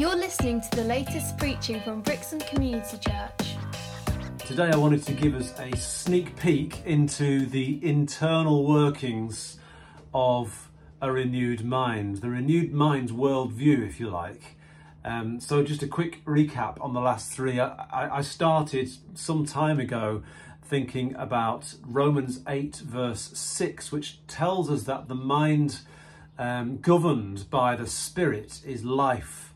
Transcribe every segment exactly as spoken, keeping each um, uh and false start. You're listening to the latest preaching from Brixton Community Church. Today I wanted to give us a sneak peek into the internal workings of a renewed mind, the renewed mind's worldview, if you like. Um, so just a quick recap on the last three. I, I started some time ago thinking about Romans eight verse six, which tells us that the mind um, governed by the Spirit is life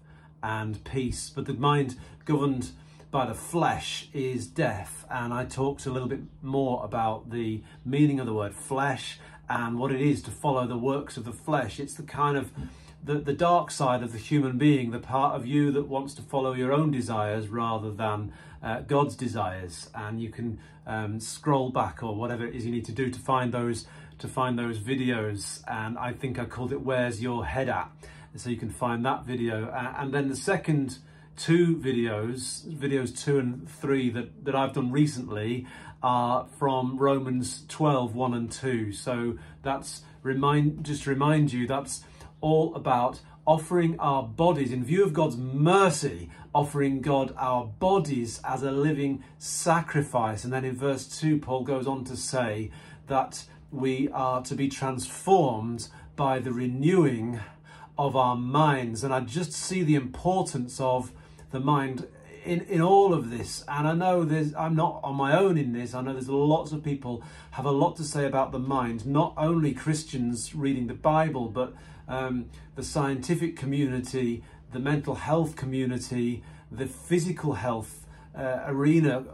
and peace, but the mind governed by the flesh is death. And I talked a little bit more about the meaning of the word flesh and what it is to follow the works of the flesh. It's the kind of The, the dark side of the human being, the part of you that wants to follow your own desires rather than uh, God's desires. And you can um, scroll back or whatever it is you need to do to find those to find those videos. And I think I called it "Where's Your Head At?" And so you can find that video. Uh, and then the second two videos, videos two and three that, that I've done recently, are from Romans twelve, one and two. So that's remind just to remind you that's all about offering our bodies, in view of God's mercy, offering God our bodies as a living sacrifice. And then in verse two, Paul goes on to say that we are to be transformed by the renewing of our minds. And I just see the importance of the mind in, in all of this. And I know there's, I'm not on my own in this. I know there's lots of people have a lot to say about the mind, not only Christians reading the Bible, but Um, the scientific community, the mental health community, the physical health uh, arena,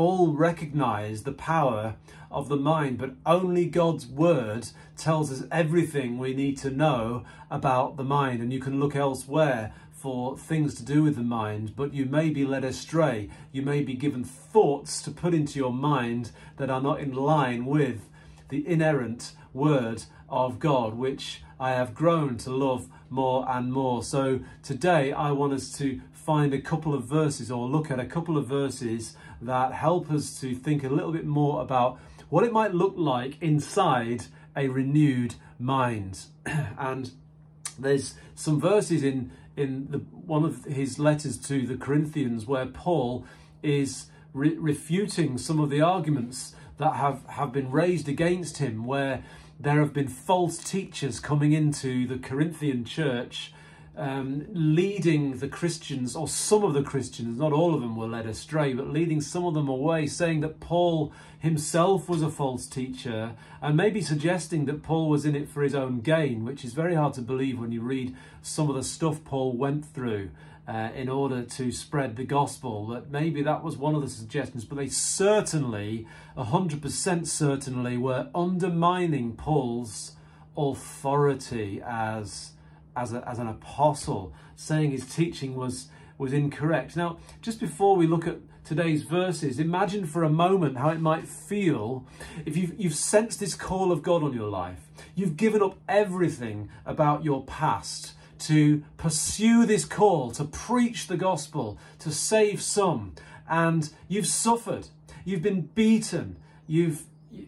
all recognise the power of the mind. But only God's word tells us everything we need to know about the mind. And you can look elsewhere for things to do with the mind, but you may be led astray. You may be given thoughts to put into your mind that are not in line with the inerrant word of God, which I have grown to love more and more. So today I want us to find a couple of verses, or look at a couple of verses, that help us to think a little bit more about what it might look like inside a renewed mind. And there's some verses in in the, one of his letters to the Corinthians where Paul is re refuting some of the arguments that have, have been raised against him, where there have been false teachers coming into the Corinthian church, um, leading the Christians, or some of the Christians, not all of them were led astray, but leading some of them away, saying that Paul himself was a false teacher, and maybe suggesting that Paul was in it for his own gain, which is very hard to believe when you read some of the stuff Paul went through uh, in order to spread the gospel. That maybe that was one of the suggestions, but they certainly, one hundred percent certainly, were undermining Paul's authority as As, a, as an apostle, saying his teaching was was incorrect. Now, just before we look at today's verses, imagine for a moment how it might feel if you've, you've sensed this call of God on your life. You've given up everything about your past to pursue this call, to preach the gospel, to save some, and you've suffered. You've been beaten. You've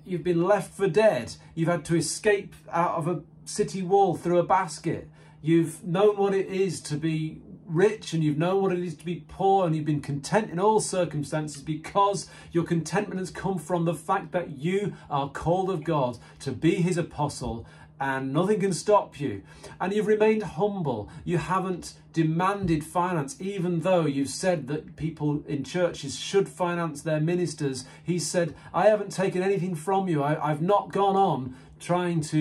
you've been left for dead. You've had to escape out of a city wall through a basket. You've known what it is to be rich, and you've known what it is to be poor, and you've been content in all circumstances, because your contentment has come from the fact that you are called of God to be his apostle, and nothing can stop you. And you've remained humble. You haven't demanded finance, even though you've said that people in churches should finance their ministers. He said, I haven't taken anything from you. I, I've not gone on trying to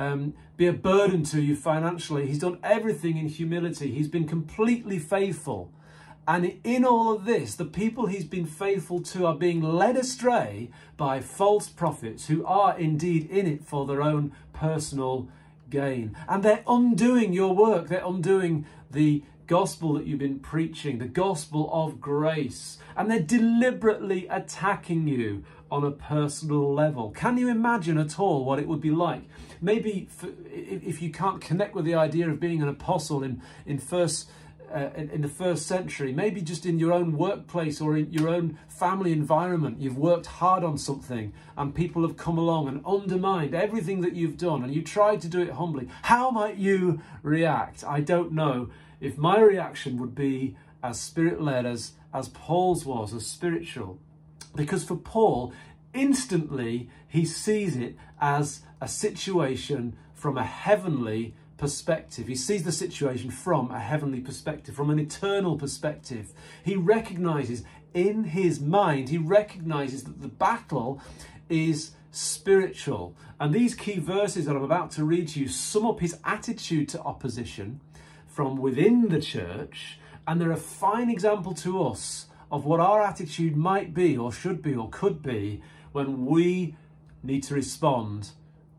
um, be a burden to you financially. He's done everything in humility. He's been completely faithful. And in all of this, the people he's been faithful to are being led astray by false prophets who are indeed in it for their own personal gain. And they're undoing your work. They're undoing the gospel that you've been preaching, the gospel of grace. And they're deliberately attacking you on a personal level. Can you imagine at all what it would be like? Maybe for, if you can't connect with the idea of being an apostle in, in, first, uh, in, in the first century, maybe just in your own workplace or in your own family environment, you've worked hard on something and people have come along and undermined everything that you've done, and you tried to do it humbly. How might you react? I don't know if my reaction would be as spirit-led as, as Paul's was, as spiritual. Because for Paul, instantly he sees it as a situation from a heavenly perspective. He sees the situation from a heavenly perspective, from an eternal perspective. He recognises in his mind, he recognises that the battle is spiritual. And these key verses that I'm about to read to you sum up his attitude to opposition from within the church, and they're a fine example to us of what our attitude might be or should be or could be when we need to respond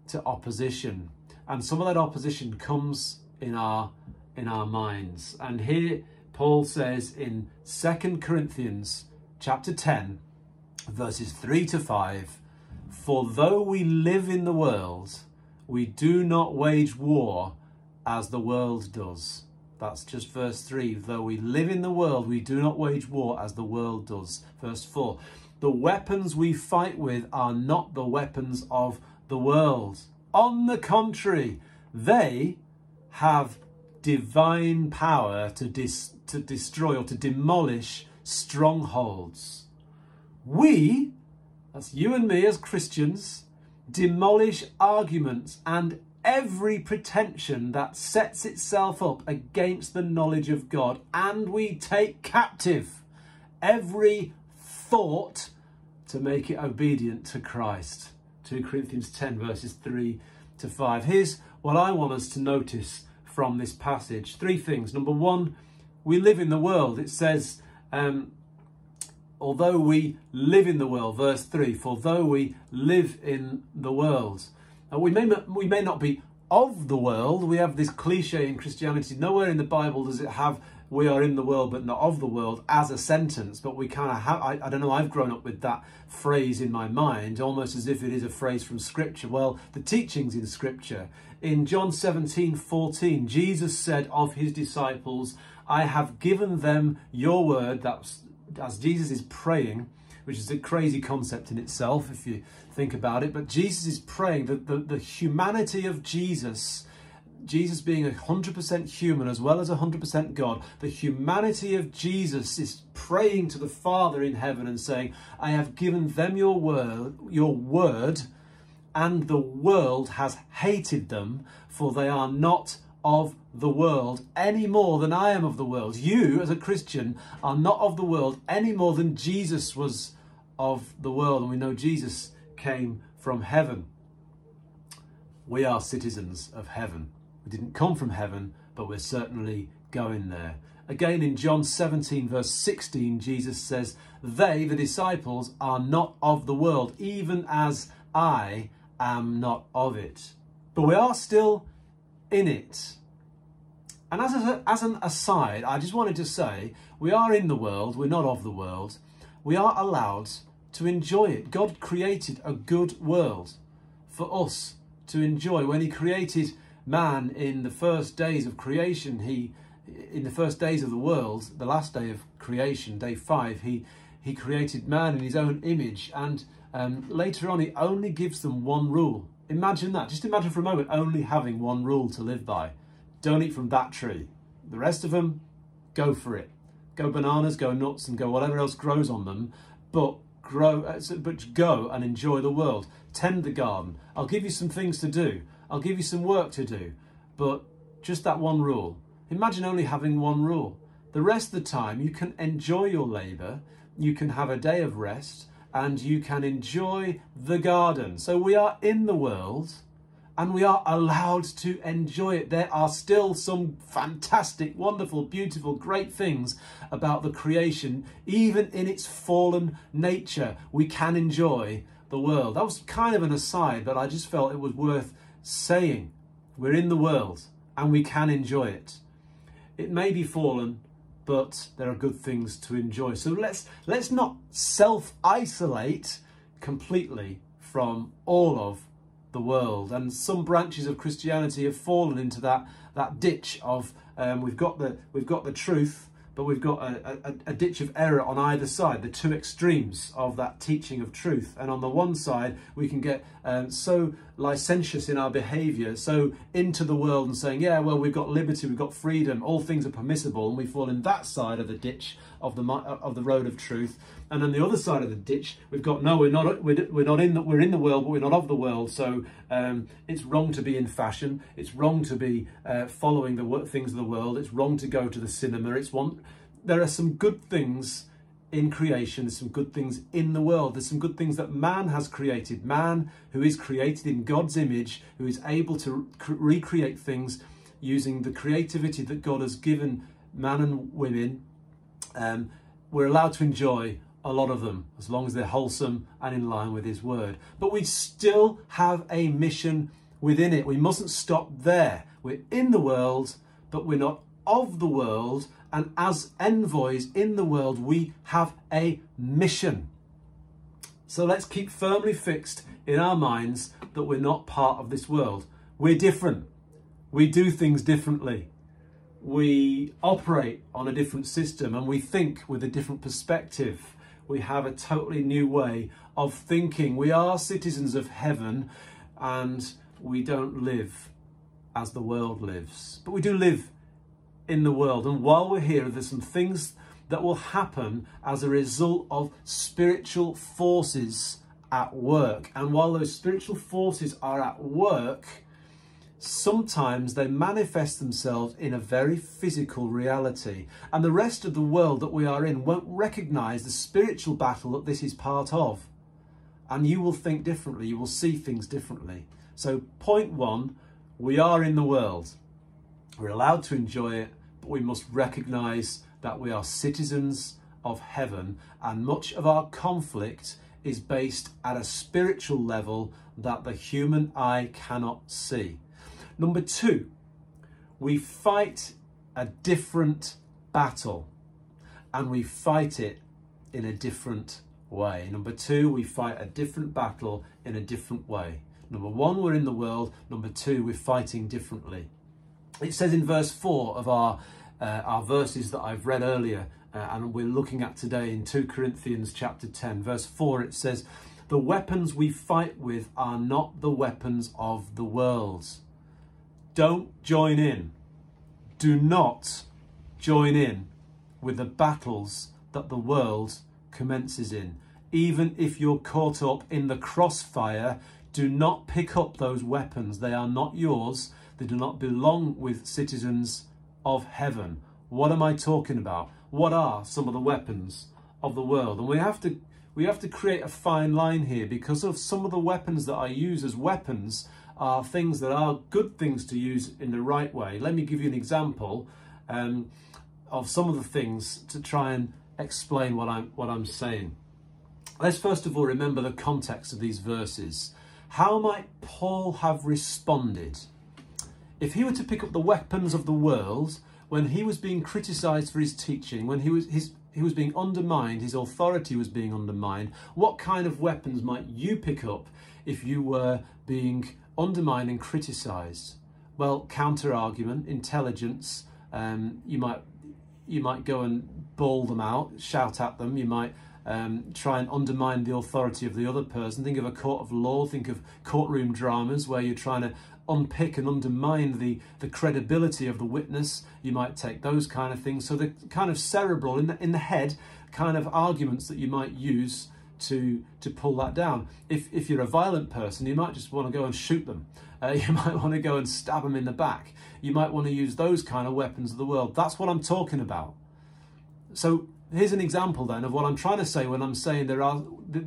to opposition. And some of that opposition comes in our in our minds. And here Paul says in Second Corinthians chapter ten, verses three to five, "For though we live in the world, we do not wage war as the world does." That's just verse three. Though we live in the world, we do not wage war as the world does. Verse four. "The weapons we fight with are not the weapons of the world. On the contrary, they have divine power to dis- to destroy or to demolish strongholds. We," that's you and me as Christians, "demolish arguments and every pretension that sets itself up against the knowledge of God, and we take captive every thought to make it obedient to Christ." Second Corinthians ten verses three to five. Here's what I want us to notice from this passage. Three things. Number one, we live in the world. It says, um, although we live in the world, verse three, "For though we live in the world." Now, we may, we may not be of the world. We have this cliche in Christianity. Nowhere in the Bible does it have "we are in the world but not of the world" as a sentence. But we kind of have, I, I don't know, I've grown up with that phrase in my mind, almost as if it is a phrase from Scripture. Well, the teachings in Scripture. In John seventeen fourteen, Jesus said of his disciples, "I have given them your word." That's as Jesus is praying, which is a crazy concept in itself if you think about it. But Jesus is praying that the, the humanity of Jesus, Jesus being one hundred percent human as well as one hundred percent God, the humanity of Jesus is praying to the Father in heaven and saying, "I have given them your word, your word, and the world has hated them, for they are not of the world any more than I am of the world." You, as a Christian, are not of the world any more than Jesus was of the world. And we know Jesus came from heaven. We are citizens of heaven. We didn't come from heaven, but we're certainly going there. Again, in John seventeen, verse sixteen, Jesus says, "They," the disciples, "are not of the world, even as I am not of it." But we are still in it. And as, a, as an aside, I just wanted to say, we are in the world, we're not of the world. We are allowed to enjoy it. God created a good world for us to enjoy. When he created man in the first days of creation, he, in the first days of the world, the last day of creation, day five, he, he created man in his own image. And um, later on, he only gives them one rule. Imagine that. Just imagine for a moment only having one rule to live by. Don't eat from that tree. The rest of them, go for it. Go bananas, go nuts, and go whatever else grows on them. But grow, but go and enjoy the world. Tend the garden. I'll give you some things to do. I'll give you some work to do. But just that one rule. Imagine only having one rule. The rest of the time, you can enjoy your labour. You can have a day of rest. And you can enjoy the garden. So we are in the world and we are allowed to enjoy it. There are still some fantastic, wonderful, beautiful, great things about the creation, even in its fallen nature. We can enjoy the world. That was kind of an aside, but I just felt it was worth saying. We're in the world and we can enjoy it. It may be fallen, but there are good things to enjoy. So let's let's not self-isolate completely from all of the world. And some branches of Christianity have fallen into that that ditch of um, we've got the we've got the truth, but we've got a, a, a ditch of error on either side, the two extremes of that teaching of truth. And on the one side, we can get um, so licentious in our behaviour, so into the world and saying, yeah, well, we've got liberty, we've got freedom, all things are permissible, and we fall in that side of the ditch of the of the road of truth. And on the other side of the ditch, we've got, no, we're not we're, we're not in that we're in the world, but we're not of the world. So um, it's wrong to be in fashion. It's wrong to be uh, following the things of the world. It's wrong to go to the cinema. It's one. There are some good things in creation, there's some good things in the world, there's some good things that man has created. Man, who is created in God's image, who is able to recreate things using the creativity that God has given man and women, um, we're allowed to enjoy a lot of them, as long as they're wholesome and in line with his word. But we still have a mission within it. We mustn't stop there. We're in the world, but we're not of the world. And as envoys in the world, we have a mission. So let's keep firmly fixed in our minds that we're not part of this world. We're different. We do things differently. We operate on a different system, and we think with a different perspective. We have a totally new way of thinking. We are citizens of heaven, and we don't live as the world lives. But we do live in the world, and while we're here, there's some things that will happen as a result of spiritual forces at work. And while those spiritual forces are at work, sometimes they manifest themselves in a very physical reality, and the rest of the world that we are in won't recognize the spiritual battle that this is part of, and you will think differently, you will see things differently. So point one, we are in the world, we're allowed to enjoy it, but we must recognise that we are citizens of heaven, and much of our conflict is based at a spiritual level that the human eye cannot see. Number two, we fight a different battle, and we fight it in a different way. Number two, we fight a different battle in a different way. Number one, we're in the world. Number two, we're fighting differently. It says in verse four of our, uh, our verses that I've read earlier, uh, and we're looking at today in two Corinthians chapter ten, verse four, it says, "The weapons we fight with are not the weapons of the world." Don't join in. Do not join in with the battles that the world commences in. Even if you're caught up in the crossfire, do not pick up those weapons. They are not yours. They do not belong with citizens of heaven. What am I talking about? What are some of the weapons of the world? And we have to we have to create a fine line here, because of some of the weapons that I use as weapons are things that are good things to use in the right way. Let me give you an example um, of some of the things to try and explain what I'm what I'm saying. Let's first of all remember the context of these verses. How might Paul have responded? If he were to pick up the weapons of the world when he was being criticised for his teaching, when he was, his, he was being undermined, his authority was being undermined, what kind of weapons might you pick up if you were being undermined and criticised? Well, counter-argument, intelligence, um, you might, you might go and bawl them out, shout at them, you might Um, try and undermine the authority of the other person. Think of a court of law, think of courtroom dramas where you're trying to unpick and undermine the, the credibility of the witness. You might take those kind of things. So the kind of cerebral, in the, in the head, kind of arguments that you might use to to pull that down. If, if you're a violent person, you might just want to go and shoot them. Uh, you might want to go and stab them in the back. You might want to use those kind of weapons of the world. That's what I'm talking about. So here's an example then of what I'm trying to say when I'm saying there are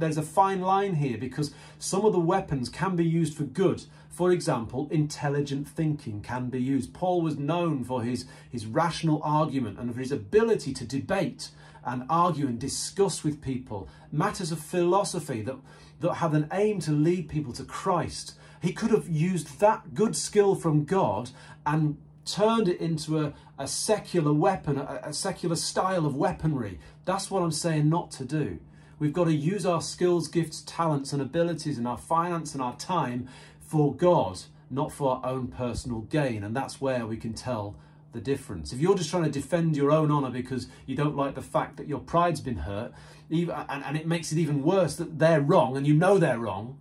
there's a fine line here, because some of the weapons can be used for good. For example, intelligent thinking can be used. Paul was known for his, his rational argument and for his ability to debate and argue and discuss with people matters of philosophy that, that have an aim to lead people to Christ. He could have used that good skill from God and turned it into a, a secular weapon, a, a secular style of weaponry. That's what I'm saying not to do. We've got to use our skills, gifts, talents and abilities and our finance and our time for God, not for our own personal gain. And that's where we can tell the difference. If you're just trying to defend your own honour because you don't like the fact that your pride's been hurt, and it makes it even worse that they're wrong and you know they're wrong,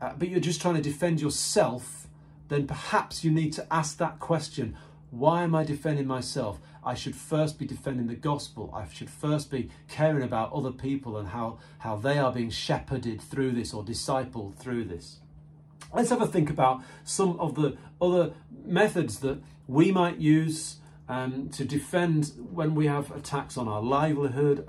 but you're just trying to defend yourself, then perhaps you need to ask that question. Why am I defending myself? I should first be defending the gospel. I should first be caring about other people and how, how they are being shepherded through this or discipled through this. Let's have a think about some of the other methods that we might use um, to defend when we have attacks on our livelihood,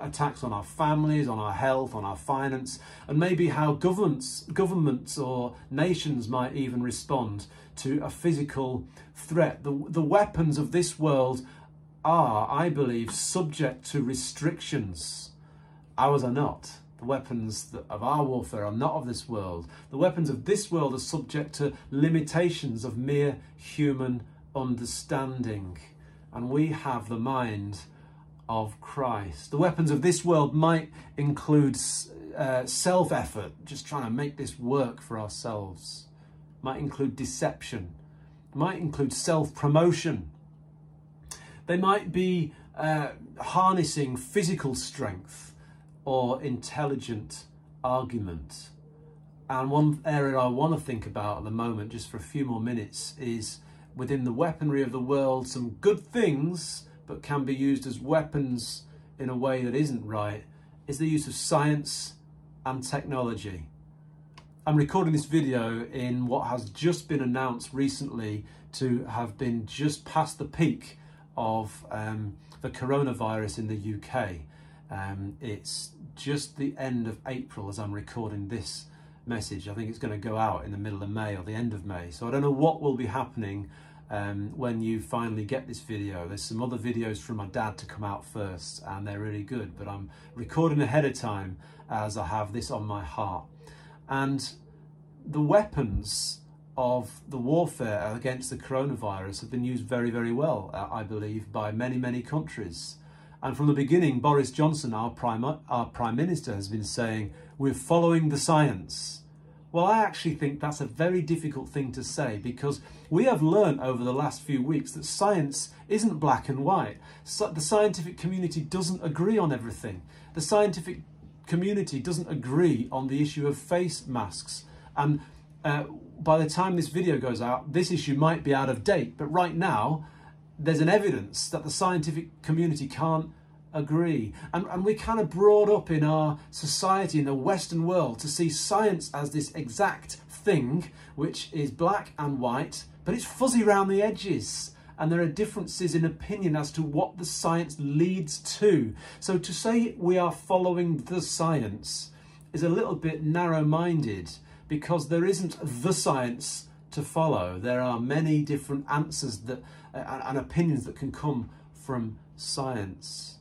attacks on our families, on our health, on our finance, and maybe how governments, governments or nations might even respond to a physical threat. The, the weapons of this world are, I believe, subject to restrictions. Ours are not. The weapons of our warfare are not of this world. The weapons of this world are subject to limitations of mere human understanding. And we have the mind of Christ. The weapons of this world might include uh, self-effort, just trying to make this work for ourselves. Might include deception. Might include self-promotion. They might be uh, harnessing physical strength or intelligent argument. And one area I want to think about at the moment, just for a few more minutes, is within the weaponry of the world, some good things, but can be used as weapons in a way that isn't right, is the use of science and technology. I'm recording this video in what has just been announced recently to have been just past the peak of um, the coronavirus in the U K. Um, it's just the end of April as I'm recording this message. I think it's going to go out in the middle of May or the end of May. So I don't know what will be happening um, when you finally get this video. There's some other videos from my dad to come out first and they're really good. But I'm recording ahead of time as I have this on my heart. And the weapons of the warfare against the coronavirus have been used very, very well, uh, I believe, by many, many countries. And from the beginning, Boris Johnson, our Prime, our Prime Minister, has been saying, we're following the science. Well, I actually think that's a very difficult thing to say because we have learned over the last few weeks that science isn't black and white. So the scientific community doesn't agree on everything. The scientific community doesn't agree on the issue of face masks. And uh, by the time this video goes out, this issue might be out of date, but right now, there's an evidence that the scientific community can't agree. And, and we're kind of brought up in our society, in the Western world, to see science as this exact thing, which is black and white, but it's fuzzy around the edges. And there are differences in opinion as to what the science leads to. So to say we are following the science is a little bit narrow-minded because there isn't the science to follow. There are many different answers that uh, and opinions that can come from science.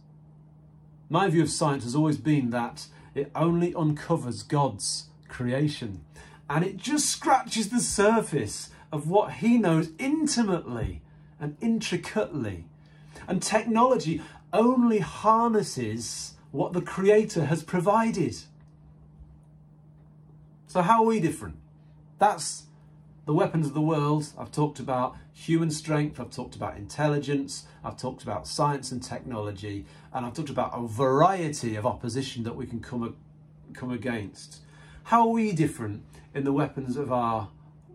My view of science has always been that it only uncovers God's creation and it just scratches the surface of what he knows intimately and intricately. And technology only harnesses what the Creator has provided. So how are we different? That's the weapons of the world. I've talked about human strength, I've talked about intelligence, I've talked about science and technology, and I've talked about a variety of opposition that we can come, come against. How are we different in the weapons of our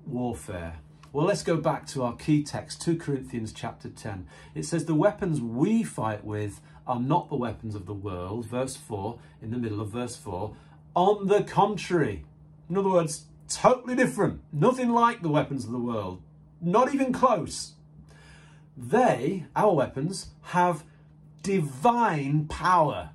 warfare? Well, let's go back to our key text, two Corinthians chapter ten. It says, the weapons we fight with are not the weapons of the world, verse four, in the middle of verse four. On the contrary, in other words, totally different. Nothing like the weapons of the world. Not even close. They, our weapons, have divine power.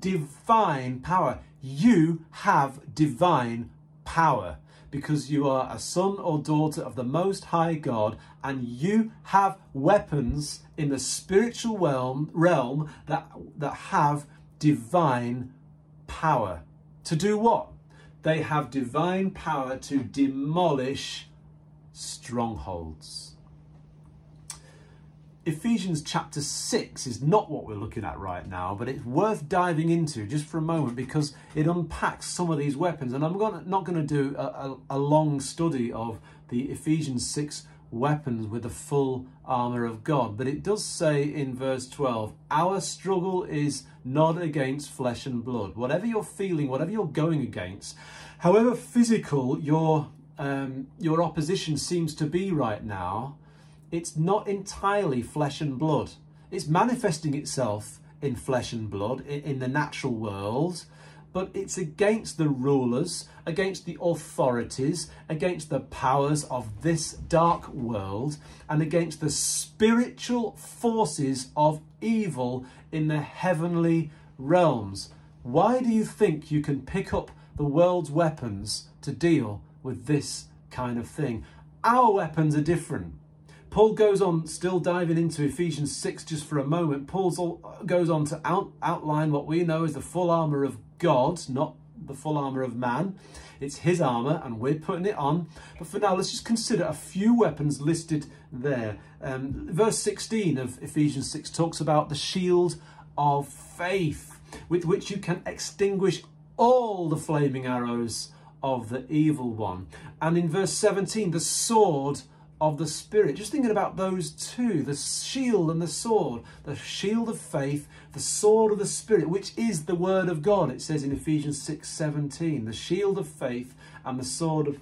Divine power. You have divine power because you are a son or daughter of the Most High God and you have weapons in the spiritual realm, realm that, that have divine power. To do what? They have divine power to demolish strongholds. Ephesians chapter six is not what we're looking at right now, but it's worth diving into just for a moment because it unpacks some of these weapons. And I'm not going to do a, a, a long study of the Ephesians six weapons with the full armour of God. But it does say in verse twelve, our struggle is not against flesh and blood. Whatever you're feeling, whatever you're going against, however physical your um, your opposition seems to be right now, it's not entirely flesh and blood. It's manifesting itself in flesh and blood, in the natural world, but it's against the rulers, against the authorities, against the powers of this dark world, and against the spiritual forces of evil in the heavenly realms. Why do you think you can pick up the world's weapons to deal with this kind of thing? Our weapons are different. Paul goes on, still diving into Ephesians six just for a moment, Paul goes on to out, outline what we know as the full armour of God, not the full armour of man. It's his armour and we're putting it on. But for now, let's just consider a few weapons listed there. Um, verse sixteen of Ephesians six talks about the shield of faith, with which you can extinguish all the flaming arrows of the evil one. And in verse seventeen, the sword of the Spirit. Just thinking about those two, the shield and the sword, the shield of faith, the sword of the Spirit, which is the word of God. It says in Ephesians six seventeen, the shield of faith and the sword of,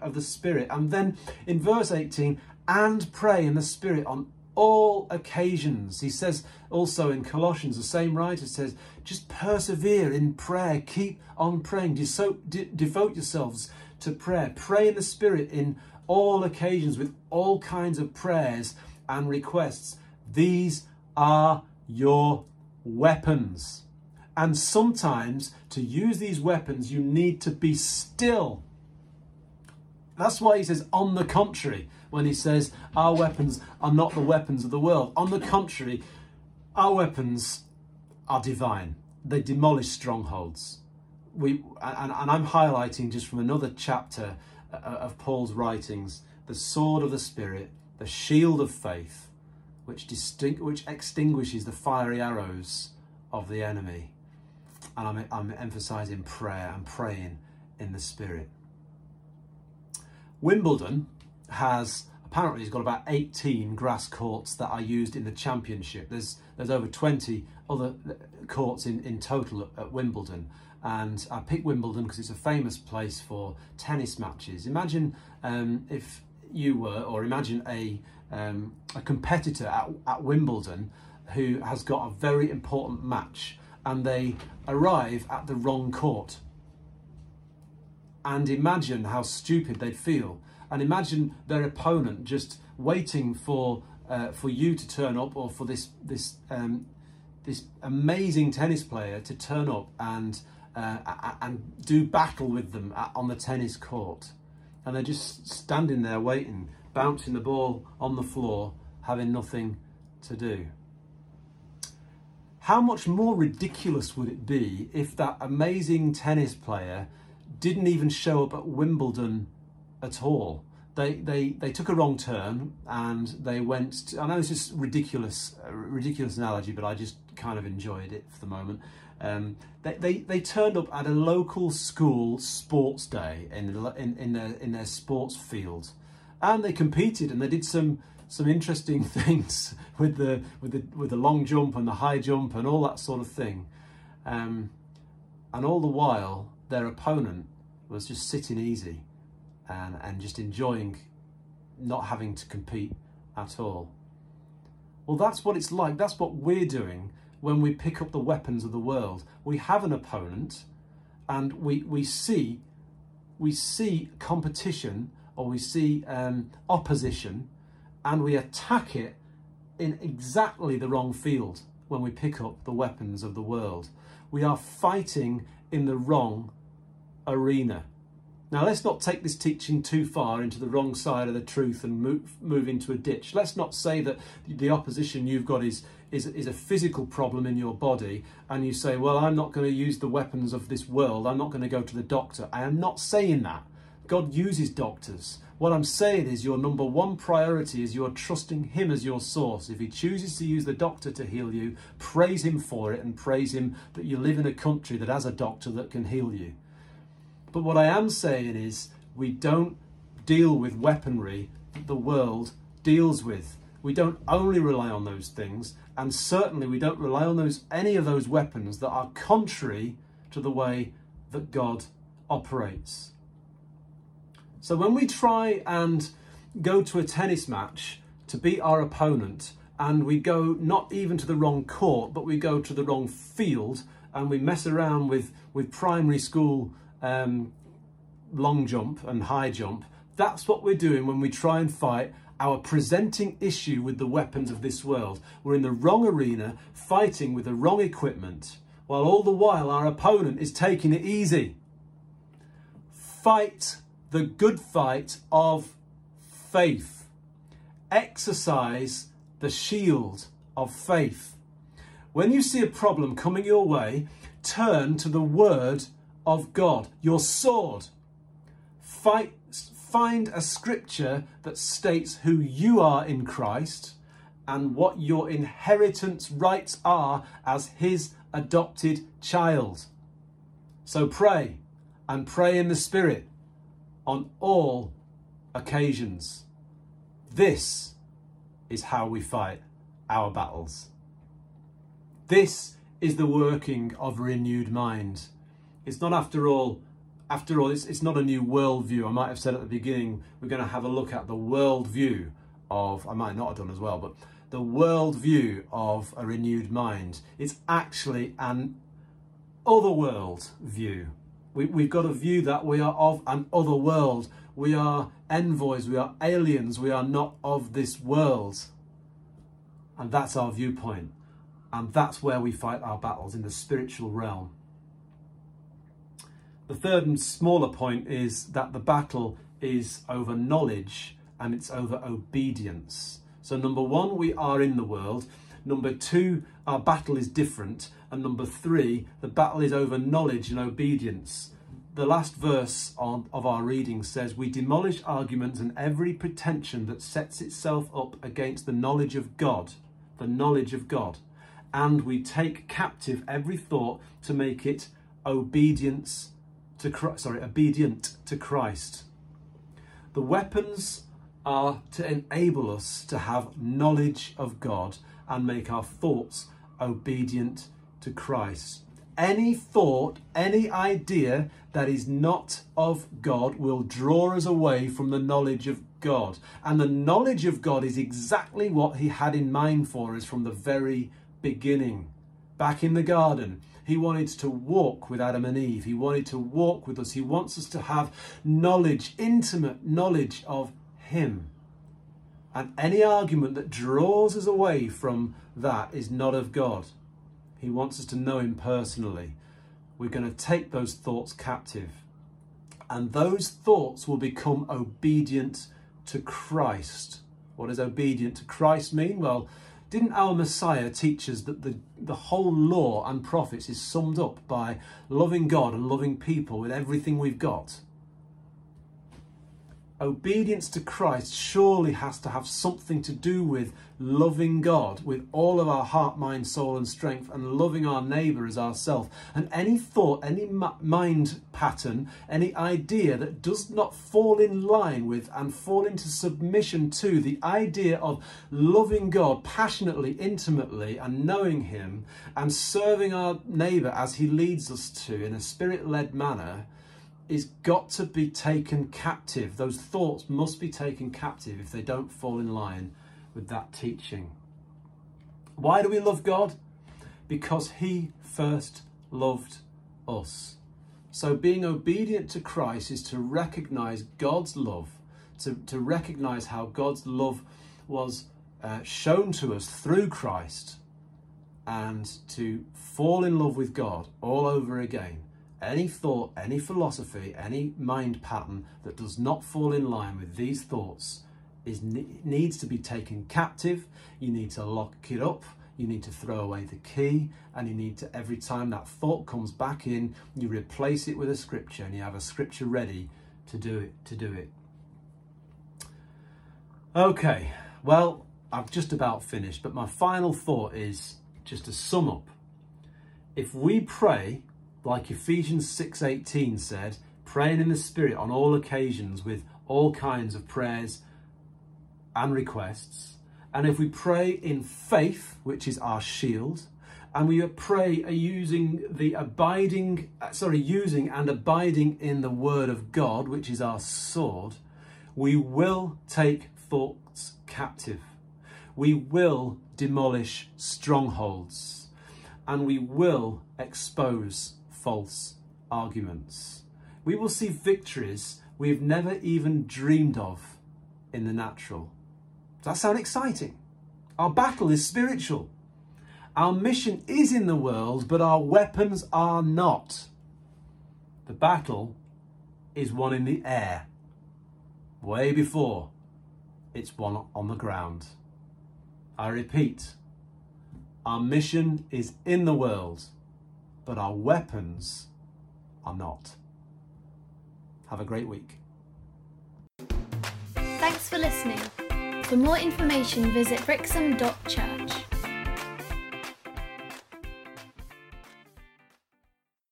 of the Spirit. And then in verse eighteen, and pray in the Spirit on all occasions. He says also in Colossians, the same writer says, just persevere in prayer, keep on praying, Deso de devote yourselves to prayer, pray in the Spirit in all occasions with all kinds of prayers and requests. These are your weapons. And sometimes to use these weapons, you need to be still. That's why he says, on the contrary, when he says our weapons are not the weapons of the world. On the contrary, our weapons are divine. They demolish strongholds. We, and, and I'm highlighting just from another chapter of Paul's writings, the sword of the Spirit, the shield of faith, which distinct, which extinguishes the fiery arrows of the enemy. And I'm, I'm emphasising prayer and praying in the Spirit. Wimbledon has, apparently it's got about eighteen grass courts that are used in the championship. There's, there's over twenty other courts in, in total at, at Wimbledon. And I pick Wimbledon because it's a famous place for tennis matches. Imagine um, if you were, or imagine a, um, a competitor at, at Wimbledon who has got a very important match and they arrive at the wrong court. And imagine how stupid they'd feel. And imagine their opponent just waiting for, uh, for you to turn up, or for this, this, um, this amazing tennis player to turn up and Uh, and do battle with them on the tennis court. And they're just standing there waiting, bouncing the ball on the floor, having nothing to do. How much more ridiculous would it be if that amazing tennis player didn't even show up at Wimbledon at all? They, they, they took a wrong turn and they went to, I know this is ridiculous, a ridiculous analogy, but I just kind of enjoyed it for the moment. Um, they, they, they turned up at a local school sports day in, in, in, their, in their sports field, and they competed and they did some, some interesting things with the, with, the, with the long jump and the high jump and all that sort of thing. Um, and all the while, their opponent was just sitting easy. And, and just enjoying not having to compete at all. Well, that's what it's like. That's what we're doing when we pick up the weapons of the world. We have an opponent and we, we, see, we see competition, or we see um, opposition, and we attack it in exactly the wrong field when we pick up the weapons of the world. We are fighting in the wrong arena. Now, let's not take this teaching too far into the wrong side of the truth and move, move into a ditch. Let's not say that the opposition you've got is, is, is a physical problem in your body, and you say, well, I'm not going to use the weapons of this world. I'm not going to go to the doctor. I am not saying that. God uses doctors. What I'm saying is your number one priority is you're trusting him as your source. If he chooses to use the doctor to heal you, praise him for it, and praise him that you live in a country that has a doctor that can heal you. But what I am saying is we don't deal with weaponry the world deals with. We don't only rely on those things, and certainly we don't rely on those any of those weapons that are contrary to the way that God operates. So when we try and go to a tennis match to beat our opponent, and we go not even to the wrong court, but we go to the wrong field, and we mess around with, with primary school um, long jump and high jump, that's what we're doing when we try and fight our presenting issue with the weapons of this world. We're in the wrong arena, fighting with the wrong equipment, while all the while our opponent is taking it easy. Fight the good fight of faith. Exercise the shield of faith. When you see a problem coming your way, turn to the word of God, your sword. Fight, find a scripture that states who you are in Christ and what your inheritance rights are as his adopted child. So pray, and pray in the Spirit on all occasions. This is how we fight our battles. This is the working of a renewed mind. It's not after all, after all, it's, it's not a new worldview. I might have said at the beginning, we're going to have a look at the worldview of, I might not have done as well, but the worldview of a renewed mind. It's actually an other world view. We, we've got a view that we are of an other world. We are envoys, we are aliens, we are not of this world. And that's our viewpoint. And that's where we fight our battles, in the spiritual realm. The third and smaller point is that the battle is over knowledge and it's over obedience. So number one, we are in the world. Number two, our battle is different. And number three, the battle is over knowledge and obedience. The last verse of our reading says, "We demolish arguments and every pretension that sets itself up against the knowledge of God, the knowledge of God. And we take captive every thought to make it obedience to Christ, sorry, obedient to Christ." The weapons are to enable us to have knowledge of God and make our thoughts obedient to Christ. Any thought, any idea that is not of God will draw us away from the knowledge of God. And the knowledge of God is exactly what he had in mind for us from the very beginning. Back in the garden, he wanted to walk with Adam and Eve. He wanted to walk with us. He wants us to have knowledge, intimate knowledge of him. And any argument that draws us away from that is not of God. He wants us to know him personally. We're going to take those thoughts captive. And those thoughts will become obedient to Christ. What does obedient to Christ mean? Well, didn't our Messiah teach us that the, the whole law and prophets is summed up by loving God and loving people with everything we've got? Obedience to Christ surely has to have something to do with loving God with all of our heart, mind, soul and strength, and loving our neighbour as ourselves. And any thought, any mind pattern, any idea that does not fall in line with and fall into submission to the idea of loving God passionately, intimately, and knowing him and serving our neighbour as he leads us to in a spirit-led manner, is got to be taken captive. Those thoughts must be taken captive if they don't fall in line with that teaching. Why do we love God? Because he first loved us. So being obedient to Christ is to recognise God's love, to, to recognise how God's love was uh, shown to us through Christ, and to fall in love with God all over again. Any thought, any philosophy, any mind pattern that does not fall in line with these thoughts is needs to be taken captive. You need to lock it up. You need to throw away the key, and you need to, every time that thought comes back in, you replace it with a scripture, and you have a scripture ready to do it. To do it. Okay, well, I've just about finished, but my final thought is just to sum up. If we pray, like Ephesians six eighteen said, praying in the Spirit on all occasions with all kinds of prayers and requests. And if we pray in faith, which is our shield, and we pray using the abiding, sorry, using and abiding in the word of God, which is our sword, we will take thoughts captive. We will demolish strongholds, and we will expose false arguments. We will see victories we've never even dreamed of in the natural. Does that sound exciting? Our battle is spiritual. Our mission is in the world, but our weapons are not. The battle is one in the air, way before it's one on the ground. I repeat, our mission is in the world, but our weapons are not. Have a great week. Thanks for listening. For more information, visit Brixham dot church.